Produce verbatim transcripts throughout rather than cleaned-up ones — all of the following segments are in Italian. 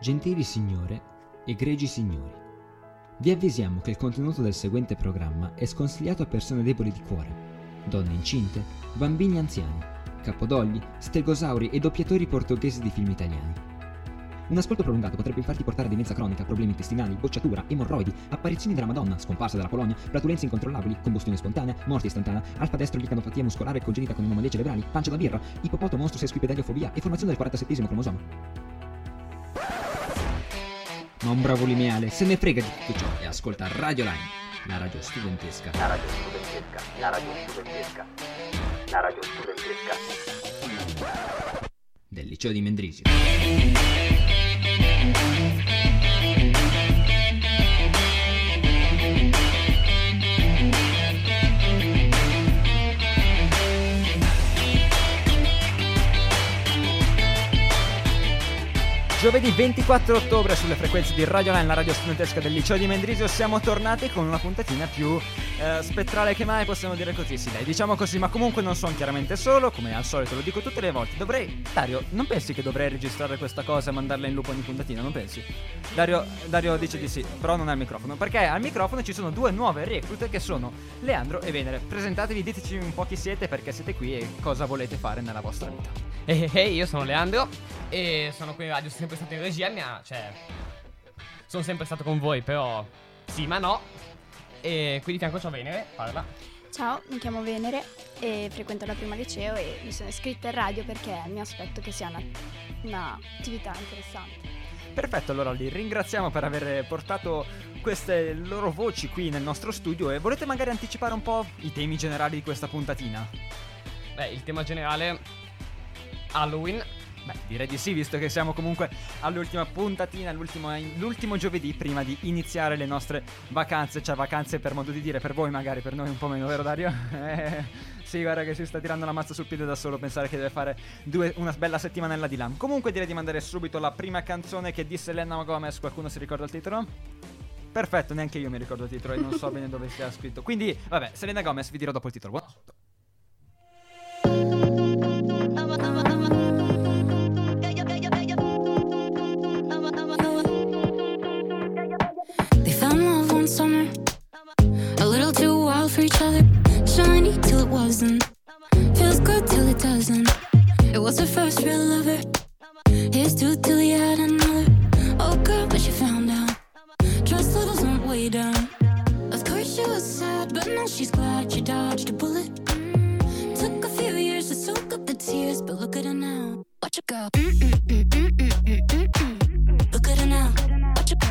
Gentili signore, egregi signori, vi avvisiamo che il contenuto del seguente programma è sconsigliato a persone deboli di cuore, donne incinte, bambini anziani, capodogli, stegosauri e doppiatori portoghesi di film italiani. Un ascolto prolungato potrebbe infatti portare a demenza cronica, problemi intestinali, bocciatura, emorroidi, apparizioni della Madonna, scomparsa dalla Polonia, flatulenze incontrollabili, combustione spontanea, morte istantanea, alfa destro licanopatia muscolare congenita con anomalie cerebrali, pancia da birra, ipopoto mostro sesquipedaliofobia e formazione del quarantasettesimo cromosoma. Ma un bravo lineale se ne frega di tutto ciò e ascolta Radio Line, la radio studentesca. La radio studentesca, la radio studentesca, la radio studentesca. Del liceo di Mendrisio. Giovedì ventiquattro ottobre sulle frequenze di Radio Line, la radio studentesca del liceo di Mendrisio, siamo tornati con una puntatina più eh, spettrale che mai, possiamo dire così, sì dai, diciamo così, ma comunque non sono chiaramente solo, come al solito lo dico tutte le volte, dovrei, Dario, non pensi che dovrei registrare questa cosa e mandarla in loop ogni puntatina, non pensi? Dario, Dario dice di sì, però non al microfono, perché al microfono ci sono due nuove reclute che sono Leandro e Venere. Presentatevi, diteci un po' chi siete, perché siete qui e cosa volete fare nella vostra vita. Ehi, hey, hey, io sono Leandro e sono qui in radio, sempre stato in regia, mia, cioè sono sempre stato con voi, però sì ma no, e qui di fianco c'ho Venere, parla. Ciao, mi chiamo Venere e frequento la prima liceo e mi sono iscritta in radio perché mi aspetto che sia una, una attività interessante. Perfetto, allora li ringraziamo per aver portato queste loro voci qui nel nostro studio. E volete magari anticipare un po' i temi generali di questa puntatina? Beh, il tema generale Halloween. Beh, direi di sì, visto che siamo comunque all'ultima puntatina, l'ultimo, l'ultimo giovedì prima di iniziare le nostre vacanze, cioè vacanze per modo di dire, per voi magari, per noi un po' meno, vero Dario? Eh, sì, guarda che si sta tirando la mazza sul piede da solo, pensare che deve fare due, una bella settimanella di là. Comunque direi di mandare subito la prima canzone, che è di Selena Gomez, qualcuno si ricorda il titolo? Perfetto, neanche io mi ricordo il titolo e non so bene dove sia scritto, quindi vabbè, Selena Gomez, vi dirò dopo il titolo. Buon ascolto. Summer, a little too wild for each other. Shiny till it wasn't, feels good till it doesn't. It was her first real lover. Here's two till he had another. Oh girl, but she found out trust levels went way down. Of course she was sad, but now she's glad she dodged a bullet. Took a few years to soak up the tears, but look at her now. Watch her go. Look at her now. Watch her go.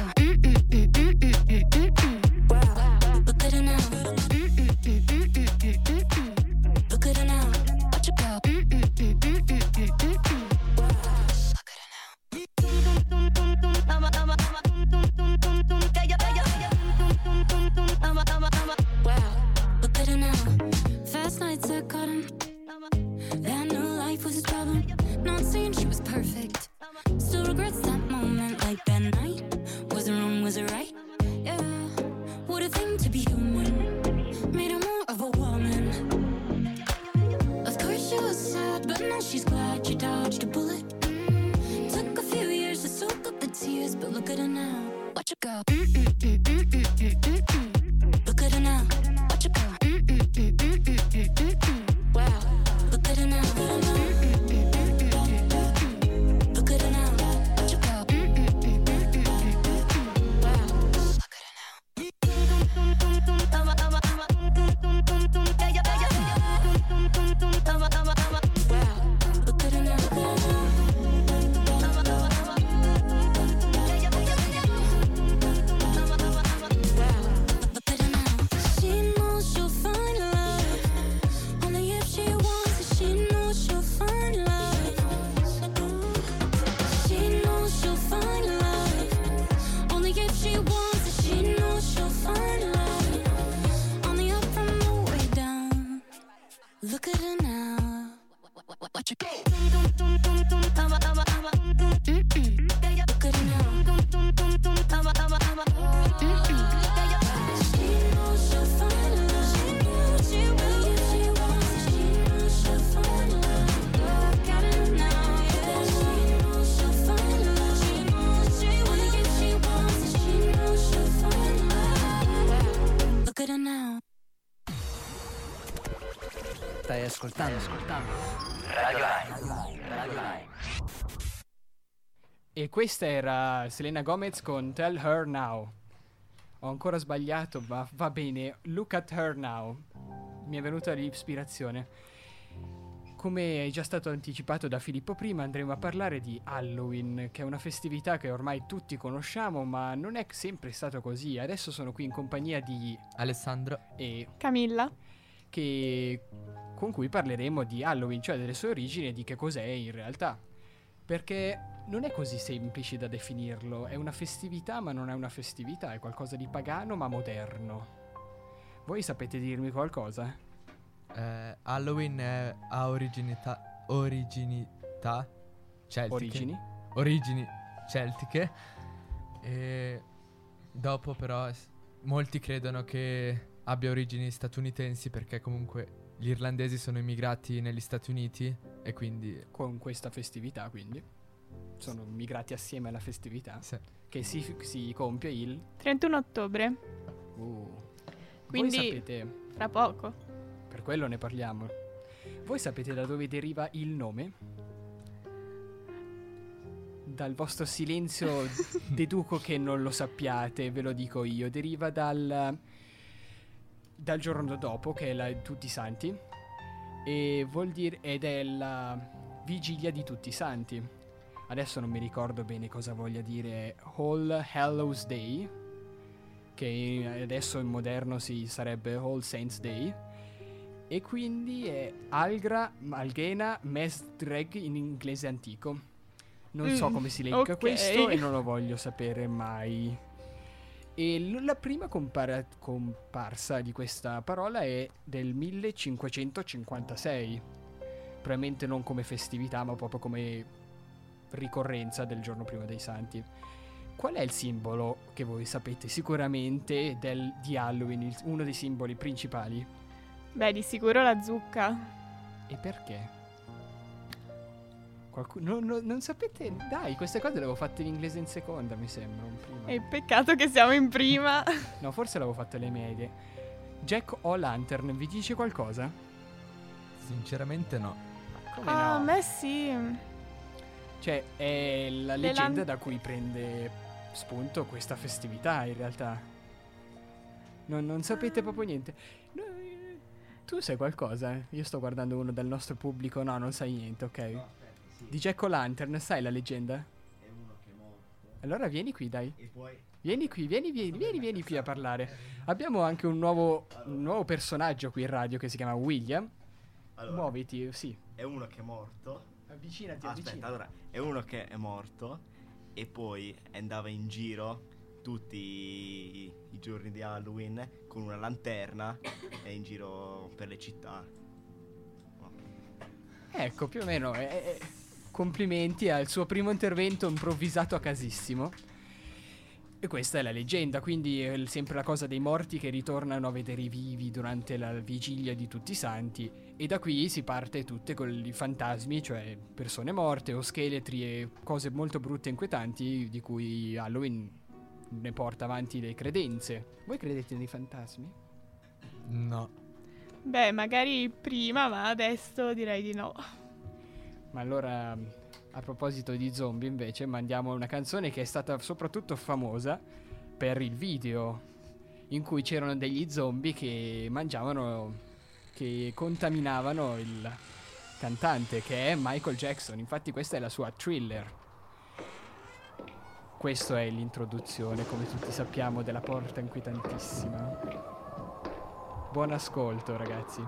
ascoltando, stai ascoltando. Radio Line. Radio Line. E questa era Selena Gomez con Tell Her Now. Ho ancora sbagliato, ma va bene. Look at Her Now. Mi è venuta l'ispirazione. Come è già stato anticipato da Filippo prima, andremo a parlare di Halloween, che è una festività che ormai tutti conosciamo, ma non è sempre stato così. Adesso sono qui in compagnia di Alessandro e Camilla, che... con cui parleremo di Halloween, cioè delle sue origini e di che cos'è in realtà. Perché non è così semplice da definirlo, è una festività ma non è una festività, è qualcosa di pagano ma moderno. Voi sapete dirmi qualcosa? Eh, Halloween è, ha originità, originità celtiche, origini? origini celtiche, e dopo però s- molti credono che abbia origini statunitensi, perché comunque gli irlandesi sono immigrati negli Stati Uniti e quindi con questa festività quindi sono immigrati assieme alla festività, sì, che si, si compie il trentuno ottobre. Uh. Quindi voi sapete, fra poco, per quello ne parliamo. Voi sapete da dove deriva il nome? Dal vostro silenzio deduco che non lo sappiate, ve lo dico io. Deriva dal, dal giorno dopo, che è la Tutti i Santi, e vuol dire, ed è la vigilia di Tutti i Santi. Adesso non mi ricordo bene cosa voglia dire All Hallows Day, che adesso in moderno si sarebbe All Saints Day. E quindi è Algra, Alghena, Mesdreg in inglese antico. Non mm, so come si legga, okay, questo, e non lo voglio sapere mai. E l- la prima compara- comparsa di questa parola è del millecinquecentocinquantasei. Probabilmente non come festività, ma proprio come ricorrenza del giorno prima dei Santi. Qual è il simbolo che voi sapete sicuramente del, di Halloween, il, uno dei simboli principali? Beh, di sicuro la zucca. E perché? Qualcuno... No, no, non sapete... Dai, queste cose le avevo fatte in inglese in seconda, mi sembra, non prima. E peccato che siamo in prima. No, forse l'avevo fatte alle medie. Jack O'Lantern, vi dice qualcosa? Sinceramente no. Come ah, no? A me sì. Cioè, è la le leggenda lan- da cui prende spunto questa festività, in realtà. Non, non sapete proprio niente. No. Tu sai qualcosa? Io sto guardando uno del nostro pubblico. No, non sai niente, ok? No, aspetta, sì. Di Jack O'Lantern, sai la leggenda? È uno che è morto. Allora vieni qui, dai. E poi... Vieni qui, vieni, vieni, non vieni, vieni qui a parlare. Eh. Abbiamo anche un nuovo, allora. un nuovo personaggio qui in radio che si chiama William. Allora, muoviti, sì. È uno che è morto. Avvicinati, ah, avvicinati. Aspetta, allora, è uno che è morto e poi andava in giro tutti i, i giorni di Halloween con una lanterna e in giro per le città. Oh. Ecco, più o meno. Eh, complimenti al suo primo intervento improvvisato a casissimo. E questa è la leggenda, quindi è sempre la cosa dei morti che ritornano a vedere i vivi durante la vigilia di Tutti i Santi, e da qui si parte tutte con i fantasmi, cioè persone morte o scheletri e cose molto brutte e inquietanti di cui Halloween ne porta avanti le credenze. Voi credete nei fantasmi? No. Beh, magari prima, ma adesso direi di no. Ma allora, a proposito di zombie invece, mandiamo una canzone che è stata soprattutto famosa per il video in cui c'erano degli zombie che mangiavano, che contaminavano il cantante, che è Michael Jackson. Infatti questa è la sua Thriller. Questo è l'introduzione, come tutti sappiamo, della porta inquietantissima. Buon ascolto, ragazzi.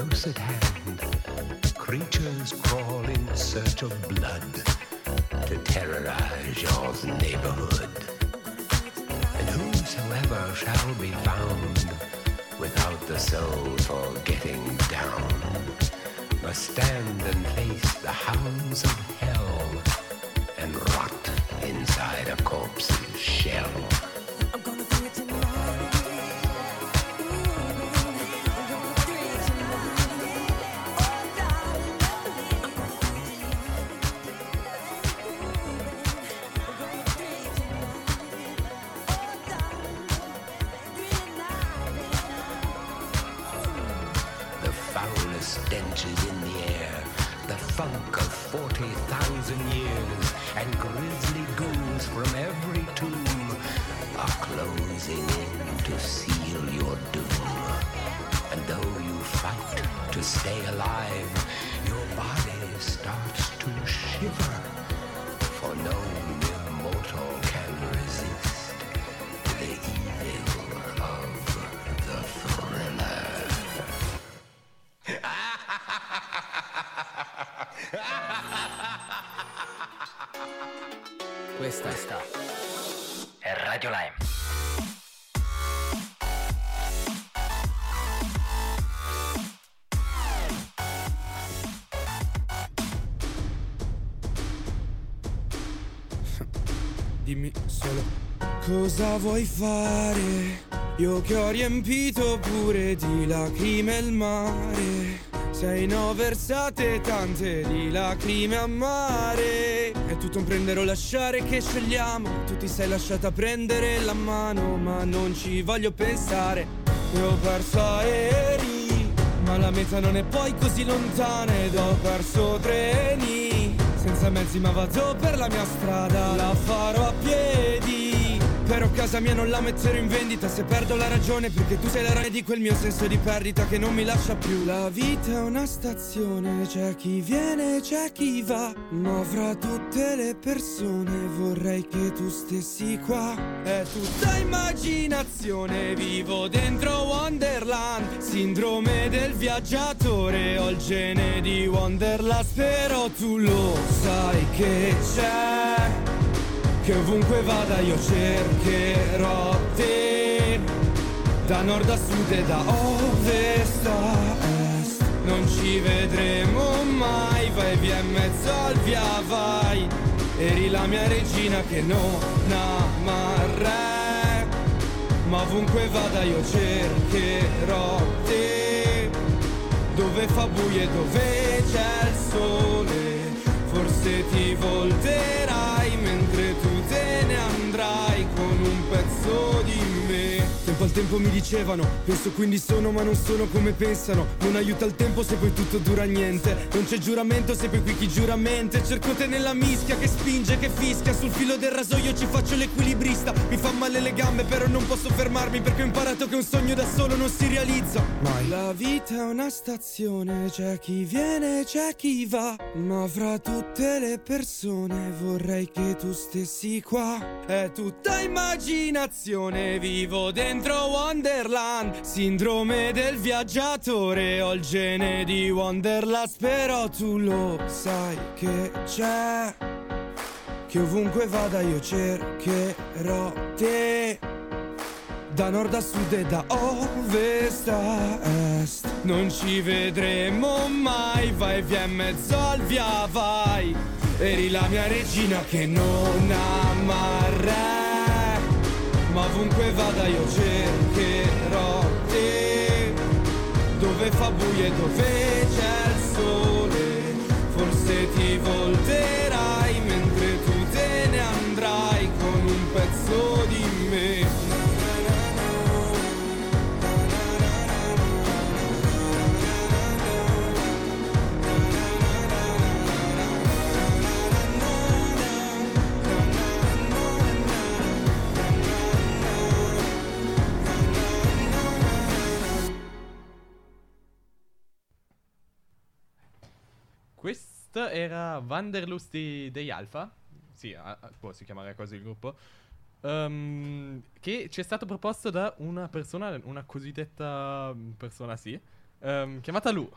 close at hand, creatures crawl in search of blood to terrorize your neighborhood. And whosoever shall be found without the soul for getting down must stand and face the hounds of hell and rot inside a corpse's shell. Questa sta è Radio Lime. Dimmi solo cosa vuoi fare, io che ho riempito pure di lacrime il mare. Sei no versate tante di lacrime a mare. È tutto un prendere o lasciare che scegliamo. Tu ti sei lasciata prendere la mano, ma non ci voglio pensare. E ho perso aerei, ma la meta non è poi così lontana. Ed ho perso treni, senza mezzi ma vado per la mia strada. La farò a piedi, però casa mia non la metterò in vendita. Se perdo la ragione, perché tu sei la ragione di quel mio senso di perdita che non mi lascia più. La vita è una stazione, c'è chi viene, c'è chi va, ma fra tutte le persone vorrei che tu stessi qua. È tutta immaginazione, vivo dentro Wonderland, sindrome del viaggiatore, ho il gene di Wonderlust. Però tu lo sai che c'è, che ovunque vada io cercherò te, da nord a sud e da ovest a est. Non ci vedremo mai, vai via in mezzo al via vai. Eri la mia regina che non ama re, ma ovunque vada io cercherò te, dove fa buio e dove c'è il sole. Forse ti volterai mentre tu te ne andrai con un pezzo di me. Tempo al tempo mi dicevano, penso quindi sono ma non sono come pensano. Non aiuta il tempo se poi tutto dura niente, non c'è giuramento se poi qui chi giura mente. Cerco te nella mischia che spinge, che fischia, sul filo del rasoio ci faccio l'equilibrista. Mi fa male le gambe però non posso fermarmi, perché ho imparato che un sogno da solo non si realizza mai. La vita è una stazione, c'è chi viene, c'è chi va, ma fra tutti tutte le persone vorrei che tu stessi qua. È tutta immaginazione, vivo dentro Wonderland, sindrome del viaggiatore, ho il gene di Wonderlust. Però tu lo sai che c'è, che ovunque vada io cercherò te, da nord a sud e da ovest a est. Non ci vedremo mai, vai via in mezzo al via vai. Eri la mia regina che non ama re, ma ovunque vada io cercherò te, dove fa buio e dove c'è il sole. Forse ti volterai mentre tu te ne andrai con un pezzo di me. Questo era Wanderlust degli Alfa, sì, a, a, può si chiamare così il gruppo, um, che ci è stato proposto da una persona, una cosiddetta persona sì, um, chiamata Lou.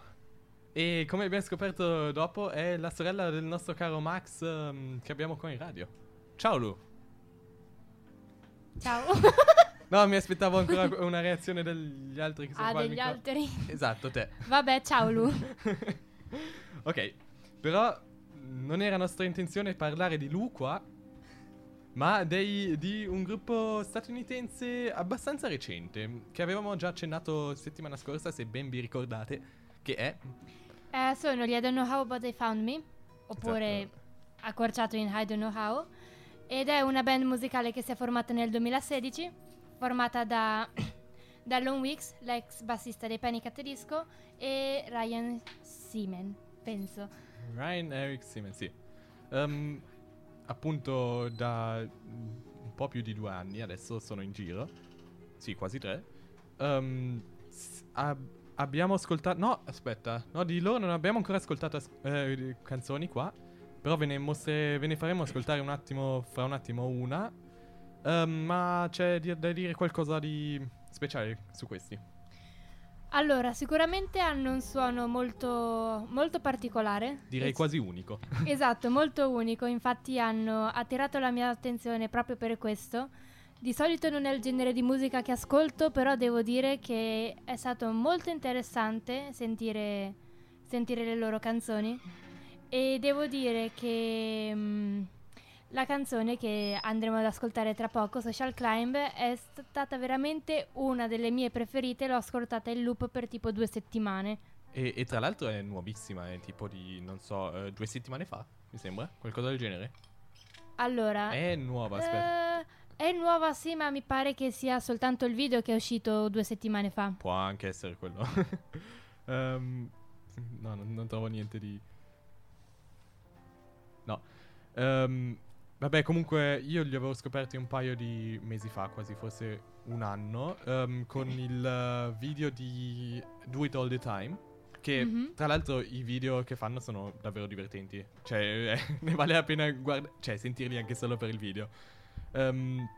E come abbiamo scoperto dopo è la sorella del nostro caro Max um, che abbiamo qua in radio. Ciao Lou. Ciao. No, mi aspettavo ancora una reazione degli altri che sono ah, qua. Ah, degli altri. Esatto, te. Vabbè, ciao Lu. Ok, però non era nostra intenzione parlare di Lu qua, ma dei, di un gruppo statunitense abbastanza recente, che avevamo già accennato settimana scorsa, se ben vi ricordate, che è... Eh, sono gli I Don't Know How But They Found Me, oppure esatto, accorciato in I Don't Know How, ed è una band musicale che si è formata nel duemilasedici, formata da Dallon Weekes, l'ex bassista dei Panic! At the Disco, e Ryan Seaman, penso. Ryan Eric Seaman, sì. Um, appunto da un po' più di due anni, adesso sono in giro. Sì, quasi tre. Um, ab- abbiamo ascoltato... No, aspetta. No, di loro non abbiamo ancora ascoltato as- eh, canzoni qua. Però ve ne, mostre- ve ne faremo ascoltare un attimo, fra un attimo una... Um, ma c'è di- da dire qualcosa di speciale su questi? Allora, sicuramente hanno un suono molto, molto particolare. Direi es- quasi unico. Esatto, molto unico. Infatti hanno attirato la mia attenzione proprio per questo. Di solito non è il genere di musica che ascolto, però devo dire che è stato molto interessante sentire, sentire le loro canzoni. E devo dire che... Mh, la canzone che andremo ad ascoltare tra poco, Social Climb, è stata veramente una delle mie preferite, l'ho ascoltata in loop per tipo due settimane. E, e tra l'altro è nuovissima, è tipo di, non so, eh, due settimane fa, mi sembra, qualcosa del genere. Allora... È nuova, aspetta. Eh, è nuova, sì, ma mi pare che sia soltanto il video che è uscito due settimane fa. Può anche essere quello. um, no, non, non trovo niente di... No. Um, Vabbè, comunque io li avevo scoperti un paio di mesi fa, quasi forse un anno, um, con il uh, video di Do It All The Time, che mm-hmm. tra l'altro i video che fanno sono davvero divertenti, cioè eh, ne vale la pena guarda- cioè, sentirli anche solo per il video, um,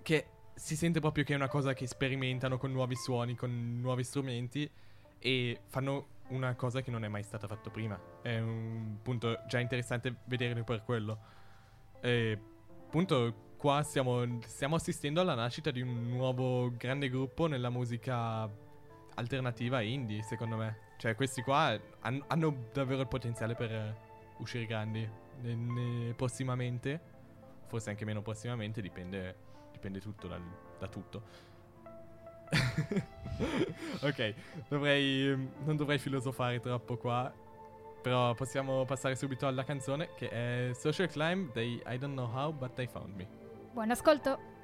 che si sente proprio che è una cosa che sperimentano con nuovi suoni, con nuovi strumenti, e fanno una cosa che non è mai stata fatta prima. È un punto già interessante vederli per quello. E appunto qua stiamo, stiamo assistendo alla nascita di un nuovo grande gruppo nella musica alternativa indie, secondo me. Cioè questi qua han, hanno davvero il potenziale per uscire grandi ne, ne, prossimamente, forse anche meno prossimamente, dipende, dipende tutto da, da tutto. Ok, dovrei, non dovrei filosofare troppo qua, però possiamo passare subito alla canzone, che è Social Climb dei I Don't Know How But They Found Me. Buon ascolto!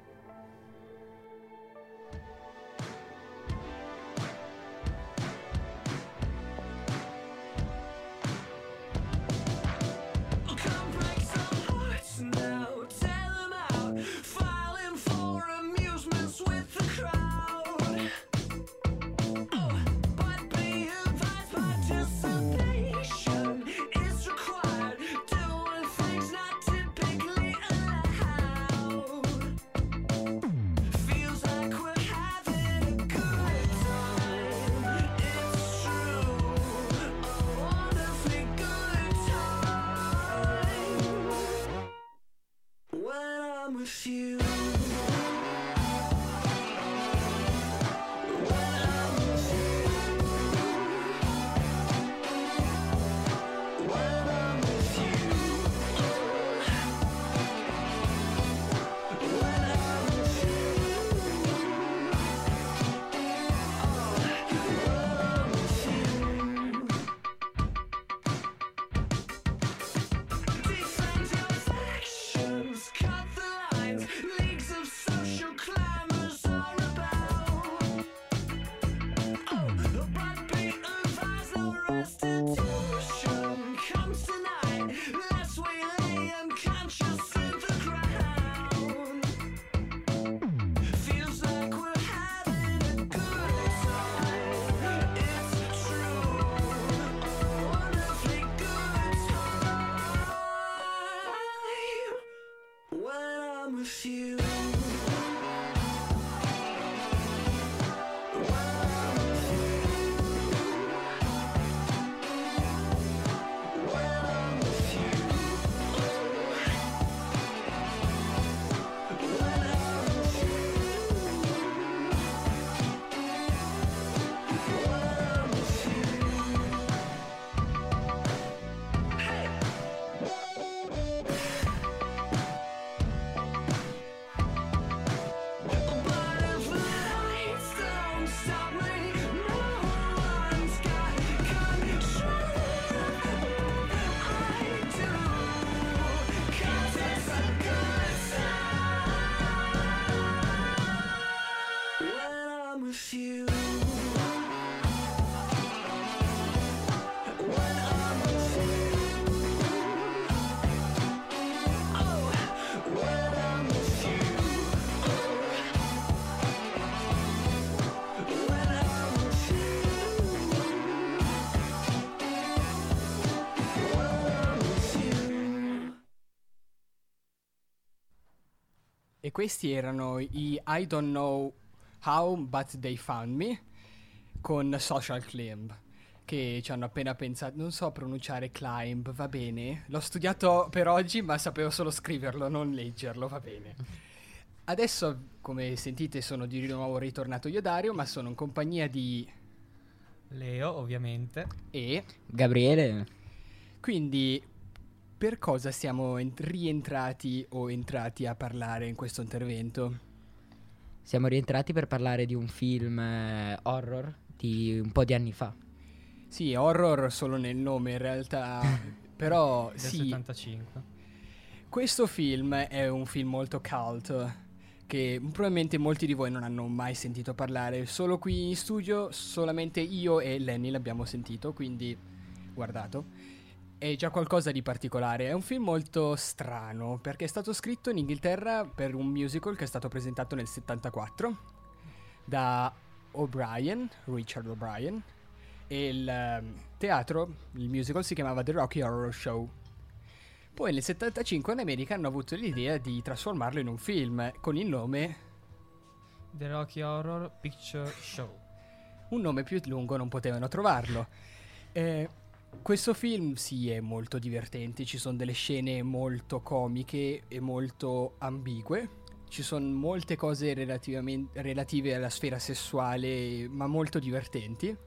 E questi erano i I Don't Know How But They Found Me con Social Climb, che ci hanno appena pensato. Non so pronunciare climb, va bene? L'ho studiato per oggi, ma sapevo solo scriverlo, non leggerlo, va bene. Adesso, come sentite, sono di nuovo ritornato io, Dario, ma sono in compagnia di Leo, ovviamente, e Gabriele. Quindi, per cosa siamo ent- rientrati o entrati a parlare in questo intervento? Siamo rientrati per parlare di un film eh, horror di un po' di anni fa. Sì, horror solo nel nome in realtà, però del sì. settantacinque. Questo film è un film molto cult, che probabilmente molti di voi non hanno mai sentito parlare. Solo qui in studio, solamente io e Lenny l'abbiamo sentito, quindi guardato. È già qualcosa di particolare. È un film molto strano, perché è stato scritto in Inghilterra per un musical che è stato presentato nel settantaquattro da O'Brien, Richard O'Brien. E il um, teatro, il musical, si chiamava The Rocky Horror Show. Poi nel settantacinque in America hanno avuto l'idea di trasformarlo in un film con il nome The Rocky Horror Picture Show. Un nome più lungo non potevano trovarlo. eh, Questo film sì è molto divertente. Ci sono delle scene molto comiche e molto ambigue. Ci sono molte cose relativamente, relative alla sfera sessuale, ma molto divertenti.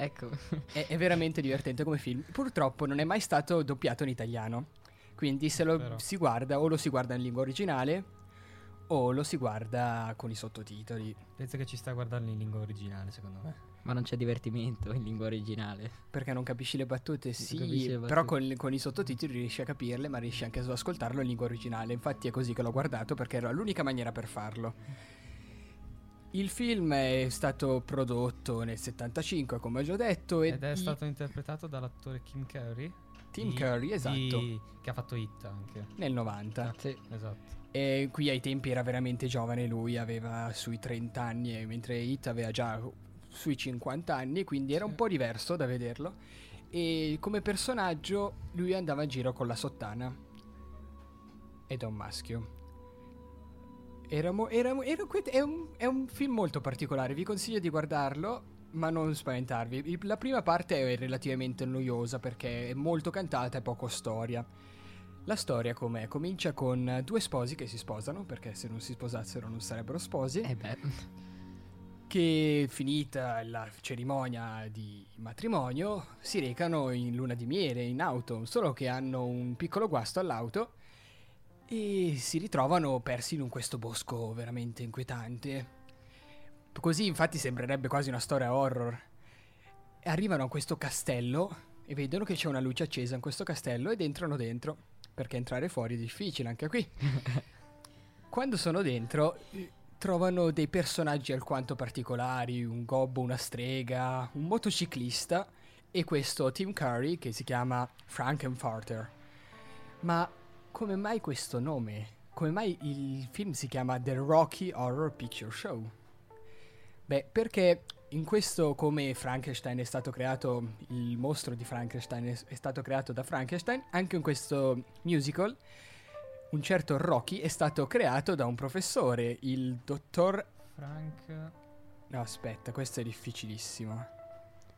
Ecco, è, è veramente divertente come film. Purtroppo non è mai stato doppiato in italiano, quindi se lo Però. si guarda, o lo si guarda in lingua originale o lo si guarda con i sottotitoli. Penso che ci sta a guardarlo in lingua originale, secondo me. Ma non c'è divertimento in lingua originale, perché non capisci le battute, sì, le battute. Però con, con i sottotitoli riesci a capirle, ma riesci anche ad ascoltarlo in lingua originale. Infatti è così che l'ho guardato, perché era l'unica maniera per farlo. Il film è stato prodotto nel settantacinque, come ho già detto, ed, ed è stato interpretato dall'attore Tim Curry. Tim di, Curry, esatto, di, che ha fatto Hit anche nel novanta. Sì, esatto. E qui ai tempi era veramente giovane, lui aveva sui trenta anni, mentre Hit aveva già sui cinquanta anni, quindi era sì. un po' diverso da vederlo. E come personaggio lui andava in giro con la sottana ed è un maschio. Era mo, era, era, è, un, è un film molto particolare, vi consiglio di guardarlo, ma non spaventarvi. La prima parte è relativamente noiosa, perché è molto cantata e poco storia. La storia com'è? Comincia con due sposi che si sposano, perché se non si sposassero non sarebbero sposi. Eh beh. Che, finita la cerimonia di matrimonio, si recano in luna di miele in auto, solo che hanno un piccolo guasto all'auto e si ritrovano persi in questo bosco veramente inquietante. Così infatti sembrerebbe quasi una storia horror. Arrivano a questo castello e vedono che c'è una luce accesa in questo castello ed entrano dentro, perché entrare fuori è difficile anche qui. Quando sono dentro trovano dei personaggi alquanto particolari, un gobbo, una strega, un motociclista e questo Tim Curry che si chiama Frankenfarter. Ma come mai questo nome? Come mai il film si chiama The Rocky Horror Picture Show? Beh, perché in questo, come Frankenstein è stato creato, il mostro di Frankenstein è stato creato da Frankenstein, anche in questo musical un certo Rocky è stato creato da un professore, il dottor Frank... No, aspetta, questo è difficilissimo. Fa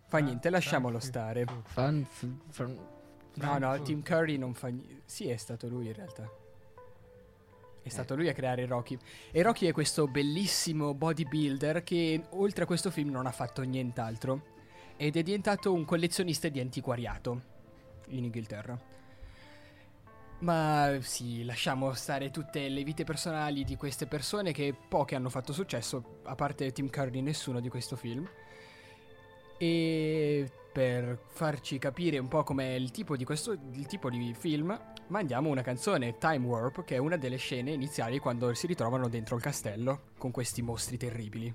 Fran- niente, lasciamolo Frank- stare. Fran- Fran- No, no, Tim Curry non fa niente. Sì, è stato lui in realtà. È eh. stato lui a creare Rocky. E Rocky è questo bellissimo bodybuilder che oltre a questo film non ha fatto nient'altro. Ed è diventato un collezionista di antiquariato in Inghilterra. Ma sì, lasciamo stare tutte le vite personali di queste persone, che poche hanno fatto successo, a parte Tim Curry, nessuno di questo film. E... per farci capire un po' com'è il tipo di questo il tipo di film, mandiamo una canzone, Time Warp, che è una delle scene iniziali quando si ritrovano dentro il castello con questi mostri terribili.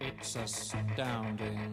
It's astounding.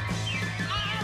I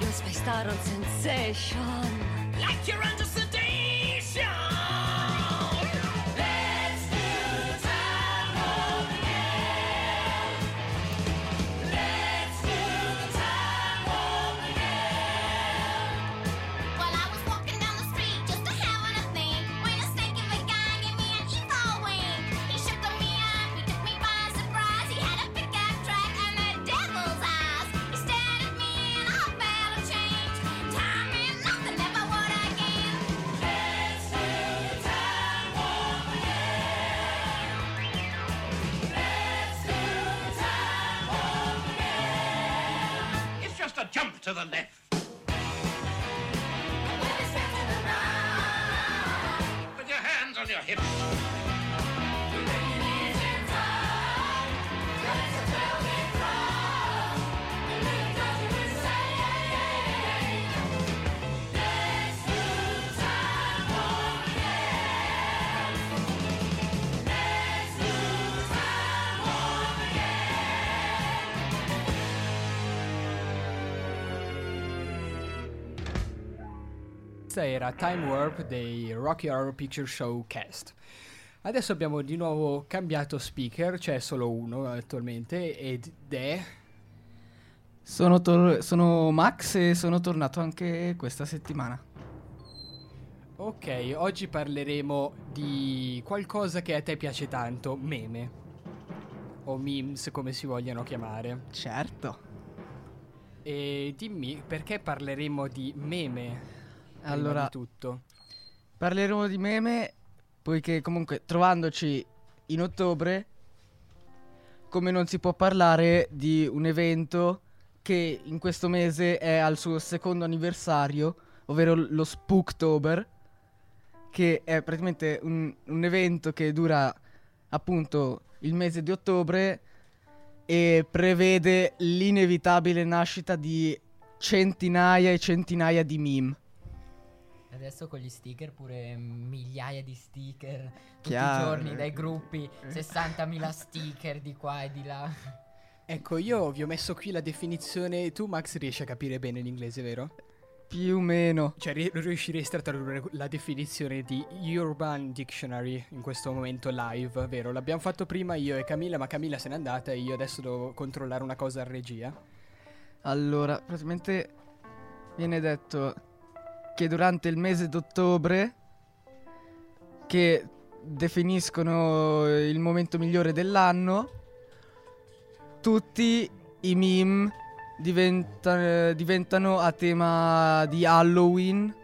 You're spaced out on sensation, like you're under sedation. To the left. Put your hands on your hips. Era Time Warp dei Rocky Horror Picture Show cast. Adesso abbiamo di nuovo cambiato speaker, c'è solo uno attualmente ed è... Sono, tor- sono Max e sono tornato anche questa settimana. Ok, oggi parleremo di qualcosa che a te piace tanto, meme. O memes, come si vogliano chiamare. Certo. E dimmi, perché parleremo di meme? Allora, tutto. Parleremo di meme, poiché comunque trovandoci in ottobre, come non si può parlare di un evento che in questo mese è al suo secondo anniversario, ovvero lo Spooktober, che è praticamente un, un evento che dura appunto il mese di ottobre e prevede l'inevitabile nascita di centinaia e centinaia di meme. Adesso con gli sticker pure migliaia di sticker tutti Chiaro. I giorni dai gruppi, sessantamila sticker di qua e di là. Ecco, io vi ho messo qui la definizione. Tu Max riesci a capire bene l'inglese, vero? Più o meno. Cioè r- riusciresti a tradurre la definizione di Urban Dictionary in questo momento live, vero? L'abbiamo fatto prima io e Camilla, ma Camilla se n'è andata e io adesso devo controllare una cosa a regia. Allora, praticamente viene detto che durante il mese d'ottobre, che definiscono il momento migliore dell'anno, tutti i meme diventa, diventano a tema di Halloween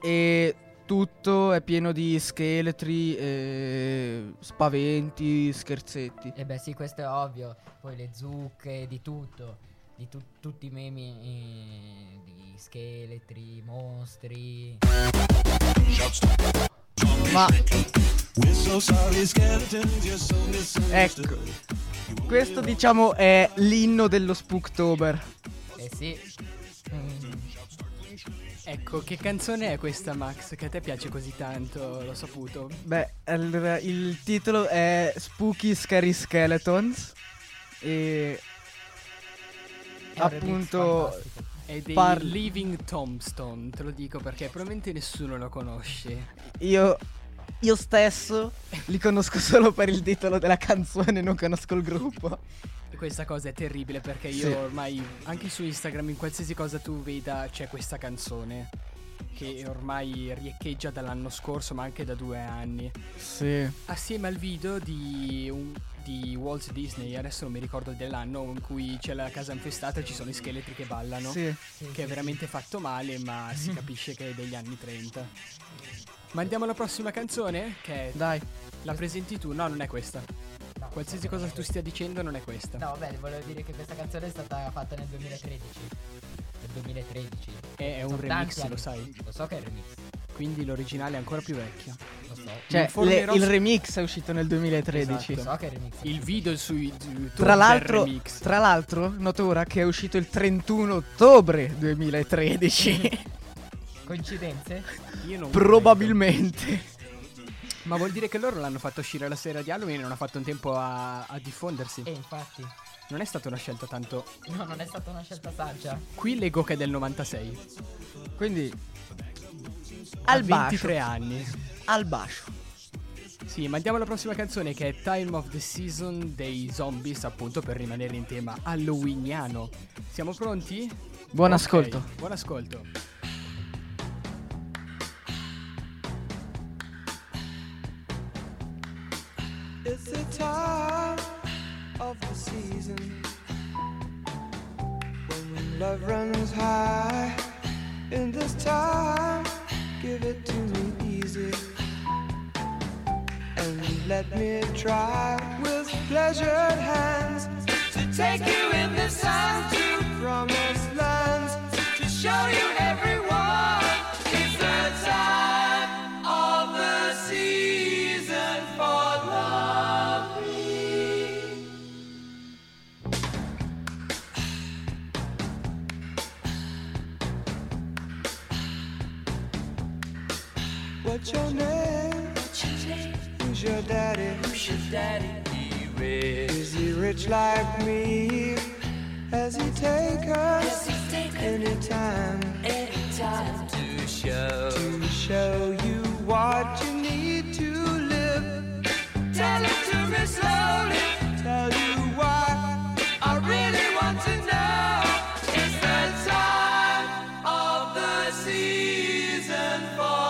e tutto è pieno di scheletri, eh, spaventi, scherzetti. E beh sì, questo è ovvio, poi le zucche, di tutto. Di tu- tutti i meme eh, di scheletri, mostri. Ma ecco, questo diciamo è l'inno dello Spooktober. Eh sì. Mm. Ecco, che canzone è questa, Max, che a te piace così tanto, l'ho saputo. Beh, allora il titolo è Spooky Scary Skeletons e appunto è dei par- Living Tombstone, te lo dico perché probabilmente nessuno lo conosce. Io io stesso li conosco solo per il titolo della canzone, non conosco il gruppo. Questa cosa è terribile perché io sì. ormai anche su Instagram, in qualsiasi cosa tu veda, c'è questa canzone che ormai riecheggia dall'anno scorso, ma anche da due anni. Sì. Assieme al video di un, di Walt Disney, adesso non mi ricordo dell'anno, in cui c'è la casa infestata e ci sono i scheletri che ballano. Sì. Che è veramente fatto male, ma si capisce che è degli anni trenta. Ma andiamo alla prossima canzone? Che è... Dai. La presenti tu? No, non è questa. No, qualsiasi cosa tu stia dicendo non è questa. No, vabbè, volevo dire che questa canzone è stata fatta nel duemilatredici. duemilatredici è, è un remix, lo sai. Lo so che è il remix. Quindi l'originale è ancora più vecchio. Lo so. Cioè le, il remix è uscito nel duemilatredici. Esatto. Lo so che è il remix. Il video su YouTube. Tra l'altro, remix. tra l'altro, noto ora che è uscito il trentuno ottobre duemilatredici. Coincidenze? Io non Probabilmente. Ma vuol dire che loro l'hanno fatto uscire la sera di Halloween e non ha fatto un tempo a, a diffondersi. E infatti. Non è stata una scelta tanto... No, non è stata una scelta saggia. Qui leggo che è del novantasei. Quindi... Al bascio. ventitré anni. Al bascio. Sì, ma andiamo alla prossima canzone che è Time of the Season dei Zombies, appunto per rimanere in tema halloweeniano. Siamo pronti? Buon okay. ascolto. Buon ascolto. It's the time of the season when love runs high. In this time, give it to me easy and let me try with pleasured hands to take you in the sun to promised lands, to show you everyone. It's the time of the season for what's your name? What's your name? Who's your daddy? Who's your daddy? He rich. Is he rich like me? Has he take us any time? Any time to show to show you what you need to live. Tell it to me slowly. Tell you what I really want to know. It's the time of the season for love.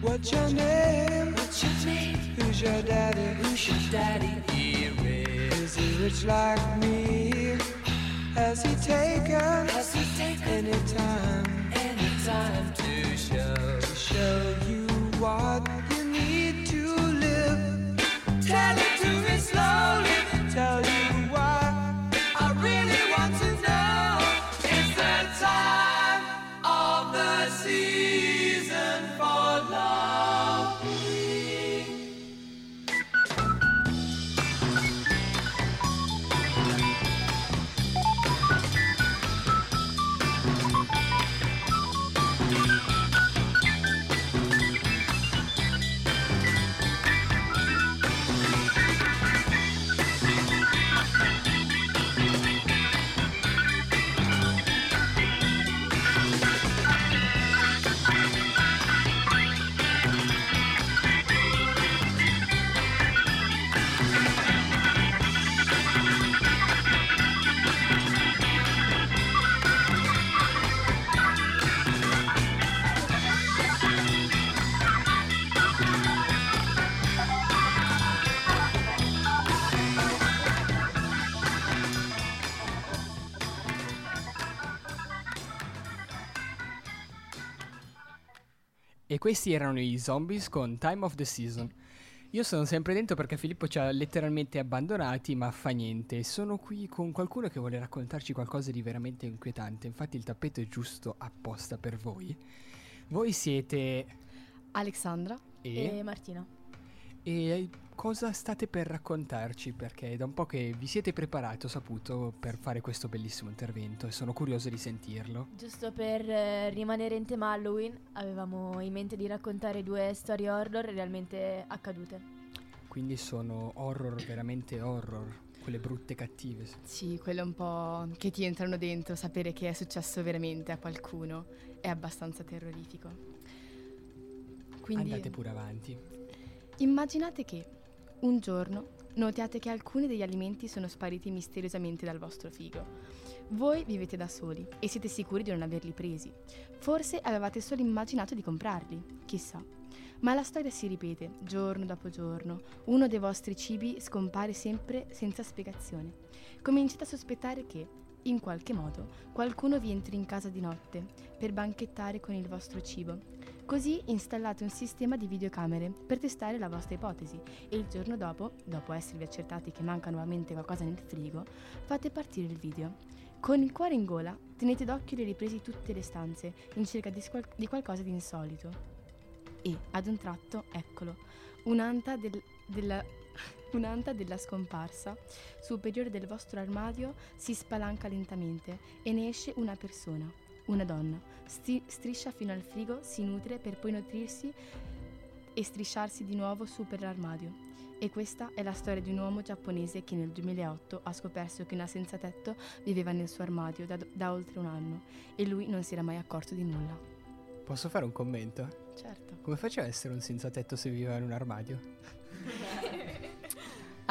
What's your name? What's your name? Who's your daddy? Who's your daddy? He rich. Is he rich like me? Has he taken? Has he taken any time? Any time to show to show you what you need to live? Tell it to me slowly. Tell you what I really want to know. It's the time of the season for love. E questi erano i Zombies con Time of the Season. Io sono sempre dentro perché Filippo ci ha letteralmente abbandonati, ma fa niente. Sono qui con qualcuno che vuole raccontarci qualcosa di veramente inquietante. Infatti il tappeto è giusto apposta per voi. Voi siete... Alexandra e, e Martina. E cosa state per raccontarci? Perché è da un po' che vi siete preparati, ho saputo, per fare questo bellissimo intervento e sono curioso di sentirlo. Giusto per eh, rimanere in tema Halloween, avevamo in mente di raccontare due storie horror realmente accadute. Quindi sono horror, veramente horror, quelle brutte, cattive. Sì, quello un po' che ti entrano dentro, sapere che è successo veramente a qualcuno è abbastanza terrorifico. Quindi, andate pure avanti. Immaginate che un giorno notiate che alcuni degli alimenti sono spariti misteriosamente dal vostro frigo. Voi vivete da soli e siete sicuri di non averli presi. Forse avevate solo immaginato di comprarli, chissà. Ma la storia si ripete giorno dopo giorno. Uno dei vostri cibi scompare sempre senza spiegazione. Cominciate a sospettare che in qualche modo qualcuno vi entri in casa di notte per banchettare con il vostro cibo. Così installate un sistema di videocamere per testare la vostra ipotesi e il giorno dopo, dopo esservi accertati che manca nuovamente qualcosa nel frigo, fate partire il video. Con il cuore in gola tenete d'occhio le riprese di tutte le stanze in cerca di, squal- di qualcosa di insolito. E ad un tratto, eccolo, un'anta del, della... Un'anta della scomparsa superiore del vostro armadio si spalanca lentamente e ne esce una persona, una donna, sti- striscia fino al frigo, si nutre per poi nutrirsi e strisciarsi di nuovo su per l'armadio. E questa è la storia di un uomo giapponese che nel duemilaotto ha scoperto che una senza tetto viveva nel suo armadio da, da oltre un anno e lui non si era mai accorto di nulla. Posso fare un commento? Certo. Come faceva a essere un senza tetto se viveva in un armadio?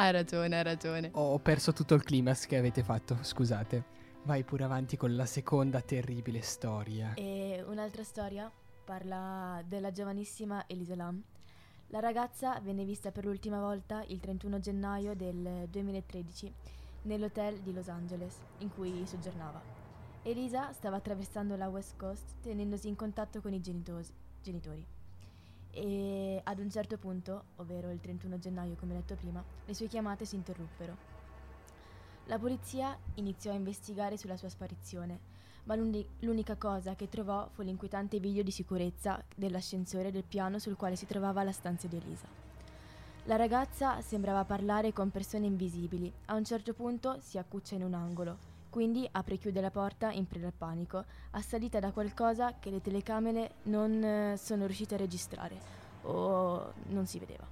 Hai ragione, hai ragione. Ho perso tutto il climax che avete fatto, scusate. Vai pure avanti con la seconda terribile storia. E un'altra storia parla della giovanissima Elisa Lam. La ragazza venne vista per l'ultima volta il trentuno gennaio del duemilatredici nell'hotel di Los Angeles in cui soggiornava. Elisa stava attraversando la West Coast tenendosi in contatto con i genitori. genitori. E ad un certo punto, ovvero il trentuno gennaio come detto prima, le sue chiamate si interruppero. La polizia iniziò a investigare sulla sua sparizione, ma l'uni- l'unica cosa che trovò fu l'inquietante video di sicurezza dell'ascensore del piano sul quale si trovava la stanza di Elisa. La ragazza sembrava parlare con persone invisibili, a un certo punto si accuccia in un angolo, quindi apre e chiude la porta in preda al panico, assalita da qualcosa che le telecamere non sono riuscite a registrare o non si vedeva.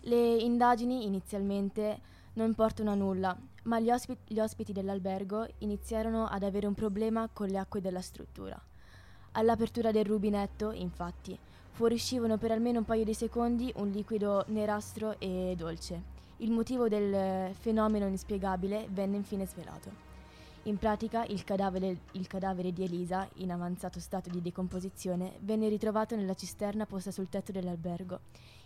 Le indagini inizialmente non portano a nulla, ma gli ospiti, gli ospiti dell'albergo iniziarono ad avere un problema con le acque della struttura. All'apertura del rubinetto, infatti, fuoriuscivano per almeno un paio di secondi un liquido nerastro e dolce. Il motivo del fenomeno inspiegabile venne infine svelato. In pratica, il cadavere, il cadavere di Elisa, in avanzato stato di decomposizione, venne ritrovato nella cisterna posta sul tetto dell'albergo.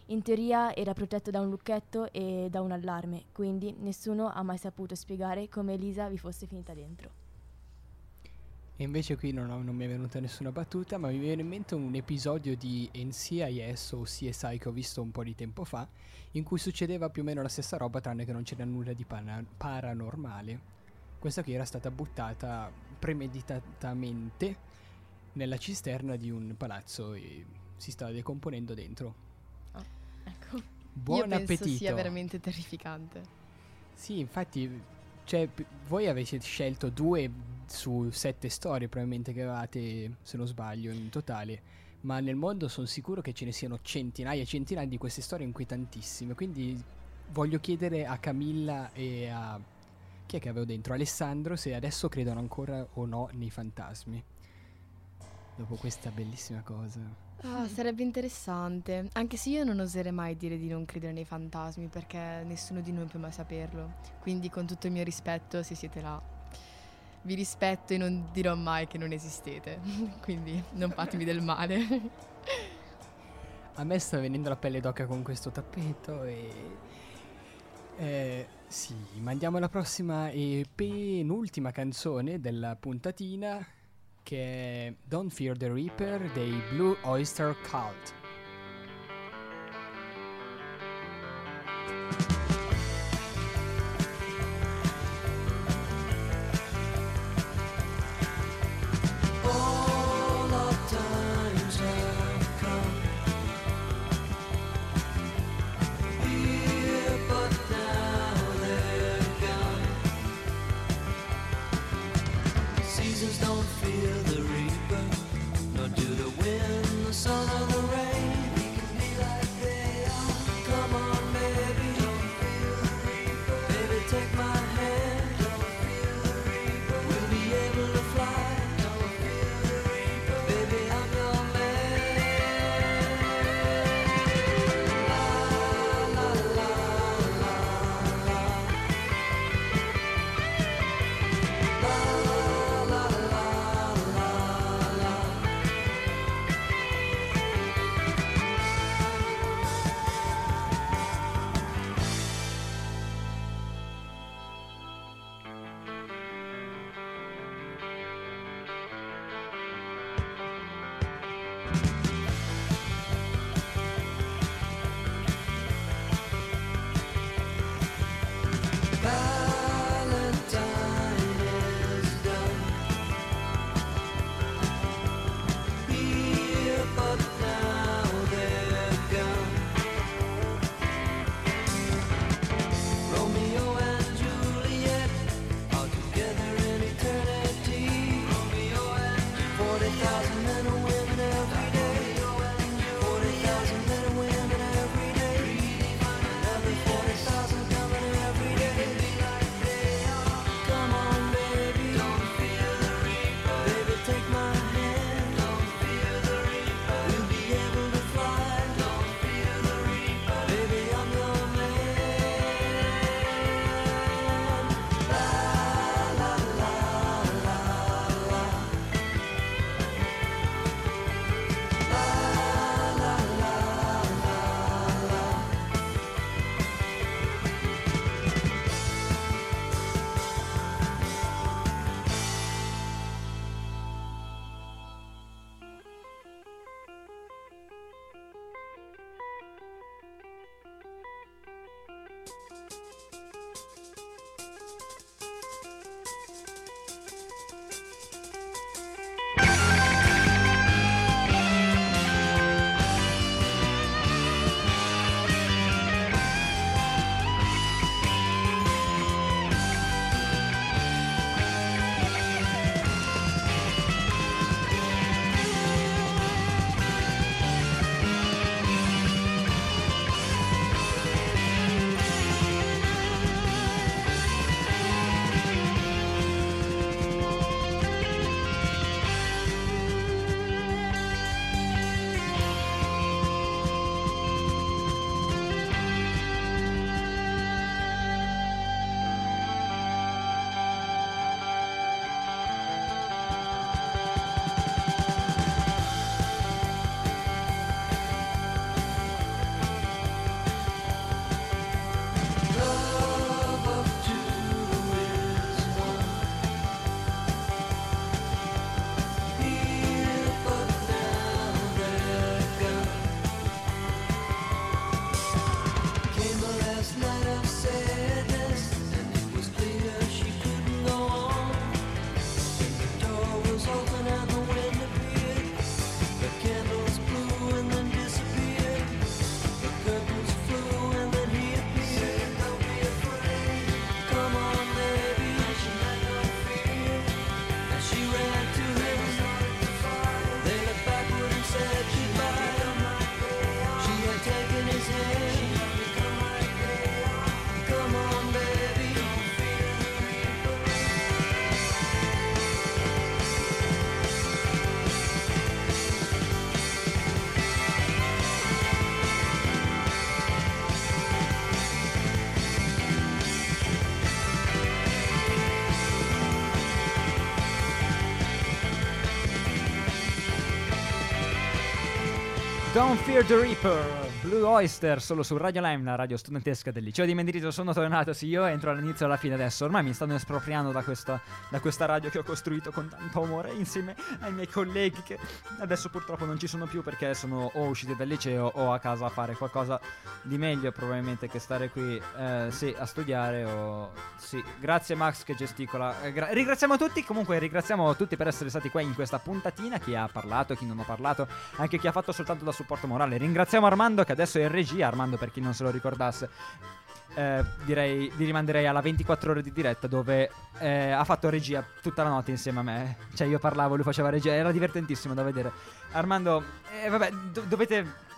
In teoria era protetto da un lucchetto e da un allarme, quindi nessuno ha mai saputo spiegare come Elisa vi fosse finita dentro. E invece qui non, ho, non mi è venuta nessuna battuta, ma mi viene in mente un episodio di N C I S o C S I che ho visto un po' di tempo fa, in cui succedeva più o meno la stessa roba, tranne che non c'era nulla di pana- paranormale. Questa qui era stata buttata premeditatamente nella cisterna di un palazzo e si stava decomponendo dentro. Oh, ecco. Buon Io appetito. Penso sia veramente terrificante. Sì, infatti, cioè, p- voi avete scelto due su sette storie probabilmente che avevate, se non sbaglio, in totale, ma nel mondo sono sicuro che ce ne siano centinaia e centinaia di queste storie inquietantissime. Quindi voglio chiedere a Camilla e a chi è che avevo dentro, Alessandro, se adesso credono ancora o no nei fantasmi dopo questa bellissima cosa. Ah, sarebbe interessante, anche se io non oserei mai dire di non credere nei fantasmi, perché nessuno di noi può mai saperlo, quindi con tutto il mio rispetto, se siete là, vi rispetto e non dirò mai che non esistete, quindi non fatemi del male. A me sta venendo la pelle d'oca con questo tappeto e... Eh, sì, mandiamo la prossima e penultima canzone della puntatina, che è Don't Fear the Reaper dei Blue Oyster Cult. Don't Fear the Reaper, Blue Oyster, solo su Radio Lime, la radio studentesca del liceo di Mendrisio. Sono tornato, sì, io entro all'inizio e alla fine adesso. Ormai mi stanno espropriando da questa, da questa radio che ho costruito con tanto amore insieme ai miei colleghi, che adesso purtroppo non ci sono più perché sono o usciti dal liceo o a casa a fare qualcosa di meglio probabilmente che stare qui, eh, sì, a studiare o... Sì, grazie Max che gesticola. eh, gra- Ringraziamo tutti, comunque ringraziamo tutti per essere stati qui in questa puntatina. Chi ha parlato, chi non ha parlato, anche chi ha fatto soltanto da supporto morale. Ringraziamo Armando che adesso è in regia. Armando, per chi non se lo ricordasse, eh, direi vi rimanderei alla ventiquattro ore di diretta dove eh, ha fatto regia tutta la notte insieme a me. Cioè io parlavo, lui faceva regia, era divertentissimo da vedere. Armando, eh, vabbè, do- dovete...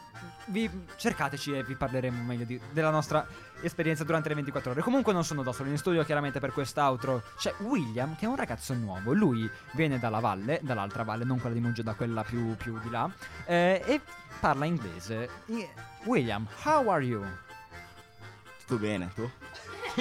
Vi cercateci e vi parleremo meglio di, della nostra esperienza durante le ventiquattro ore. Comunque non sono da solo in studio, chiaramente per quest'outro c'è William, che è un ragazzo nuovo. Lui viene dalla valle, dall'altra valle, non quella di Muggia, da quella più, più di là, eh, e parla inglese. William, how are you? Tutto bene, tu?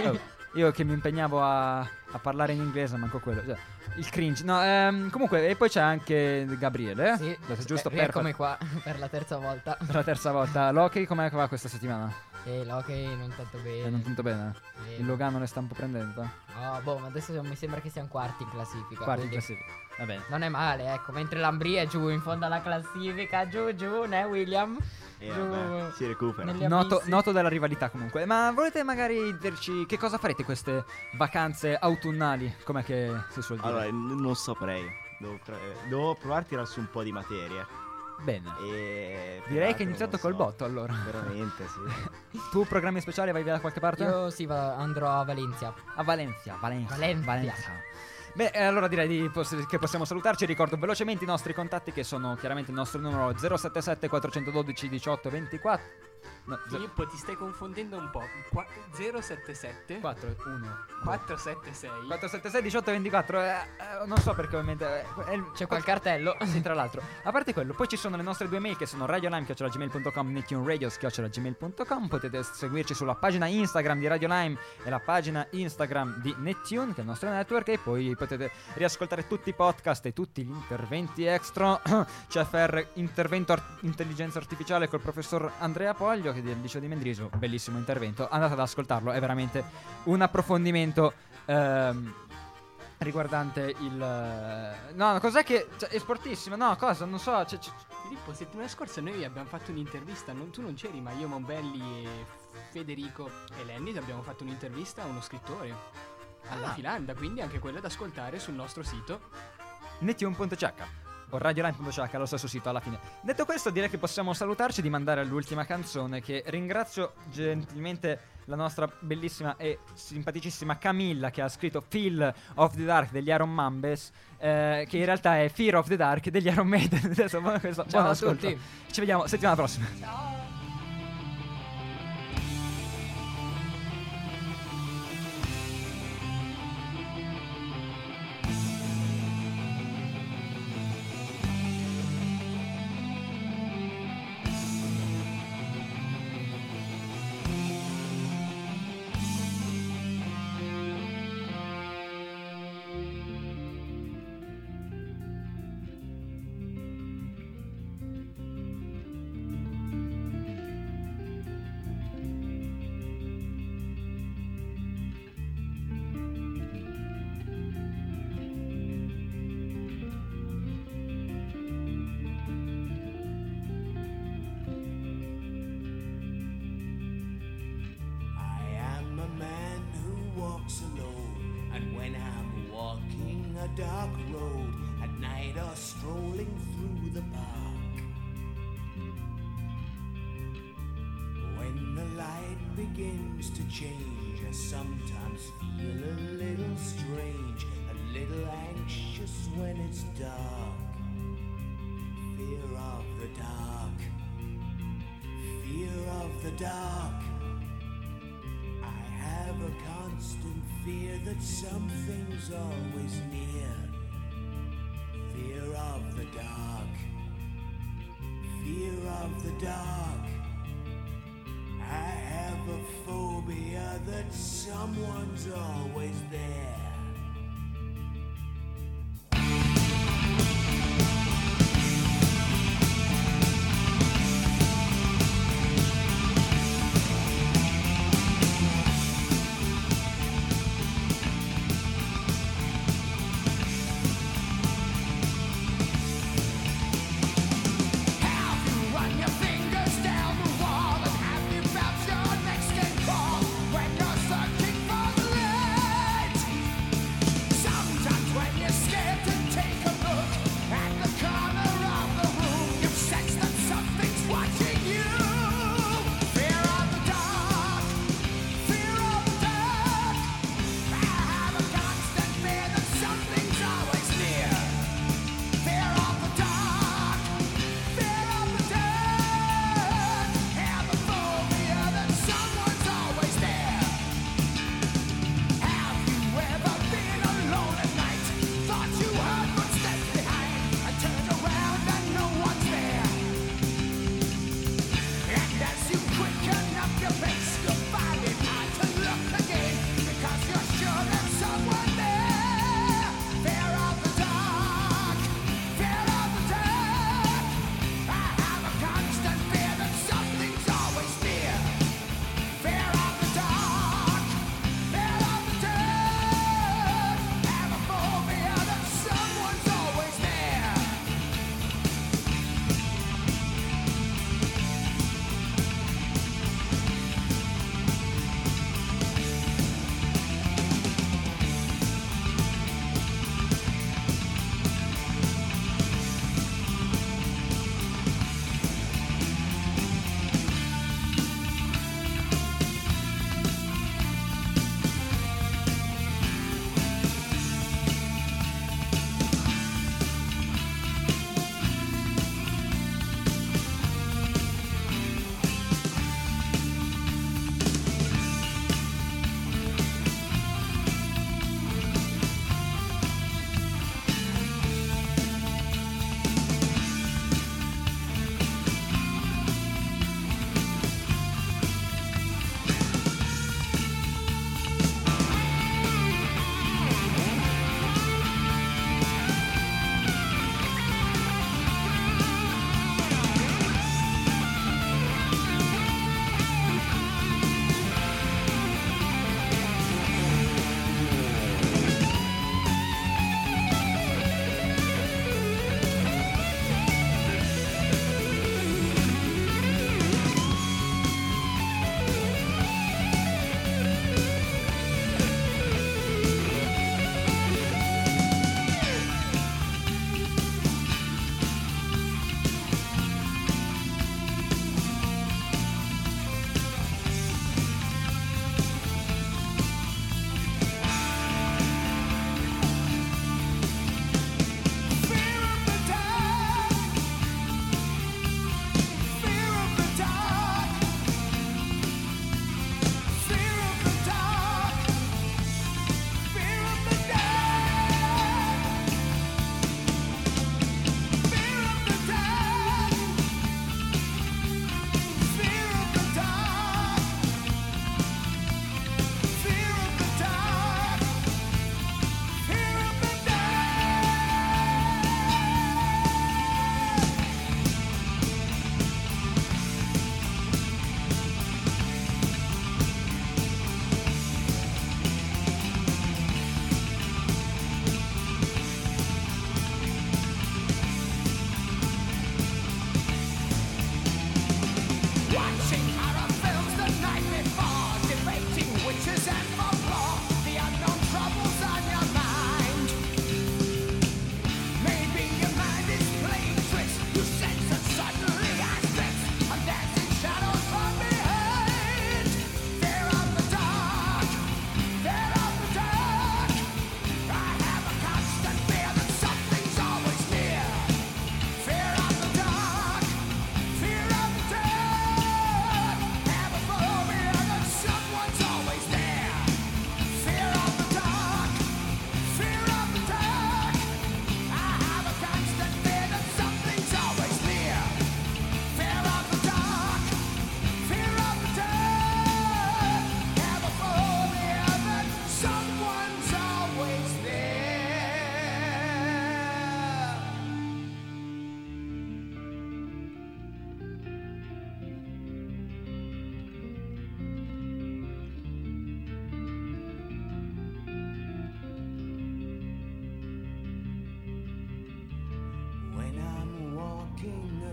Oh, io che mi impegnavo a, a parlare in inglese, manco quello, cioè, il cringe, no, ehm, comunque. E poi c'è anche Gabriele. Sì, giusto, eh, per come qua per la terza volta. Per la terza volta. L'hockey com'è che va questa settimana? Eh, l'hockey non tanto bene. Eh, non tanto bene. Eh, il Logano le sta un po' prendendo. No, boh, ma adesso mi sembra che siamo quarti in classifica. Quarti in classifica. Va bene. Non è male, ecco. Mentre l'Ambria è giù in fondo alla classifica, giù, giù, né William? Eh, vabbè, si recupera. Noto, noto della rivalità comunque. Ma volete magari dirci che cosa farete queste vacanze autunnali? Com'è che si suol dire? Allora, non saprei. Devo, pre- devo provare a tirar su un po' di materie. Bene. E direi che è iniziato col so. botto, allora. Veramente, sì. Tu programmi speciali, vai via da qualche parte? Io sì, va- andrò a Valencia. A Valencia, Valencia. Valencia. Valencia. Beh, allora direi di poss- che possiamo salutarci. Ricordo velocemente i nostri contatti, che sono chiaramente il nostro numero zero sette sette quattro uno due uno otto due quattro. No, Filippo, ti stai confondendo un po'. Qua- zero sette sette quattro uno quattro sette sei quattro sette sei uno otto due quattro, eh, eh, non so perché ovviamente eh, eh, c'è quel cartello. Sì, tra l'altro. A parte quello, poi ci sono le nostre due mail che sono radiolime chiocciola gmail punto com, netune radio chiocciola gmail punto com. Potete seguirci sulla pagina Instagram di Radio Lime e la pagina Instagram di Netune, che è il nostro network, e poi potete riascoltare tutti i podcast e tutti gli interventi extra. C F R intervento ar- intelligenza artificiale col professor Andrea Pol, che del liceo di Mendrisio, bellissimo intervento, andate ad ascoltarlo, è veramente un approfondimento ehm, riguardante il... No, cos'è che... Cioè, è sportissimo, no, cosa, non so... Cioè, c- Filippo, settimana scorsa noi abbiamo fatto un'intervista, non, tu non c'eri, ma io, Mombelli, e Federico e Lenny abbiamo fatto un'intervista a uno scrittore alla ah. Filanda, quindi anche quella da ascoltare sul nostro sito netune punto c h o radioline punto c h, lo stesso sito alla fine. Detto questo, direi che possiamo salutarci di mandare all'ultima canzone, che ringrazio gentilmente la nostra bellissima e simpaticissima Camilla, che ha scritto Feel of the Dark degli Iron Mambes, eh, che in realtà è Fear of the Dark degli Iron Maiden. Adesso, buon, questo, ciao a tutti, ci vediamo settimana prossima. Ciao.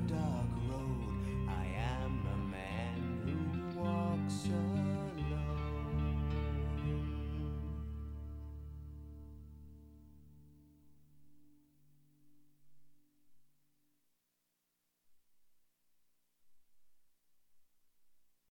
dark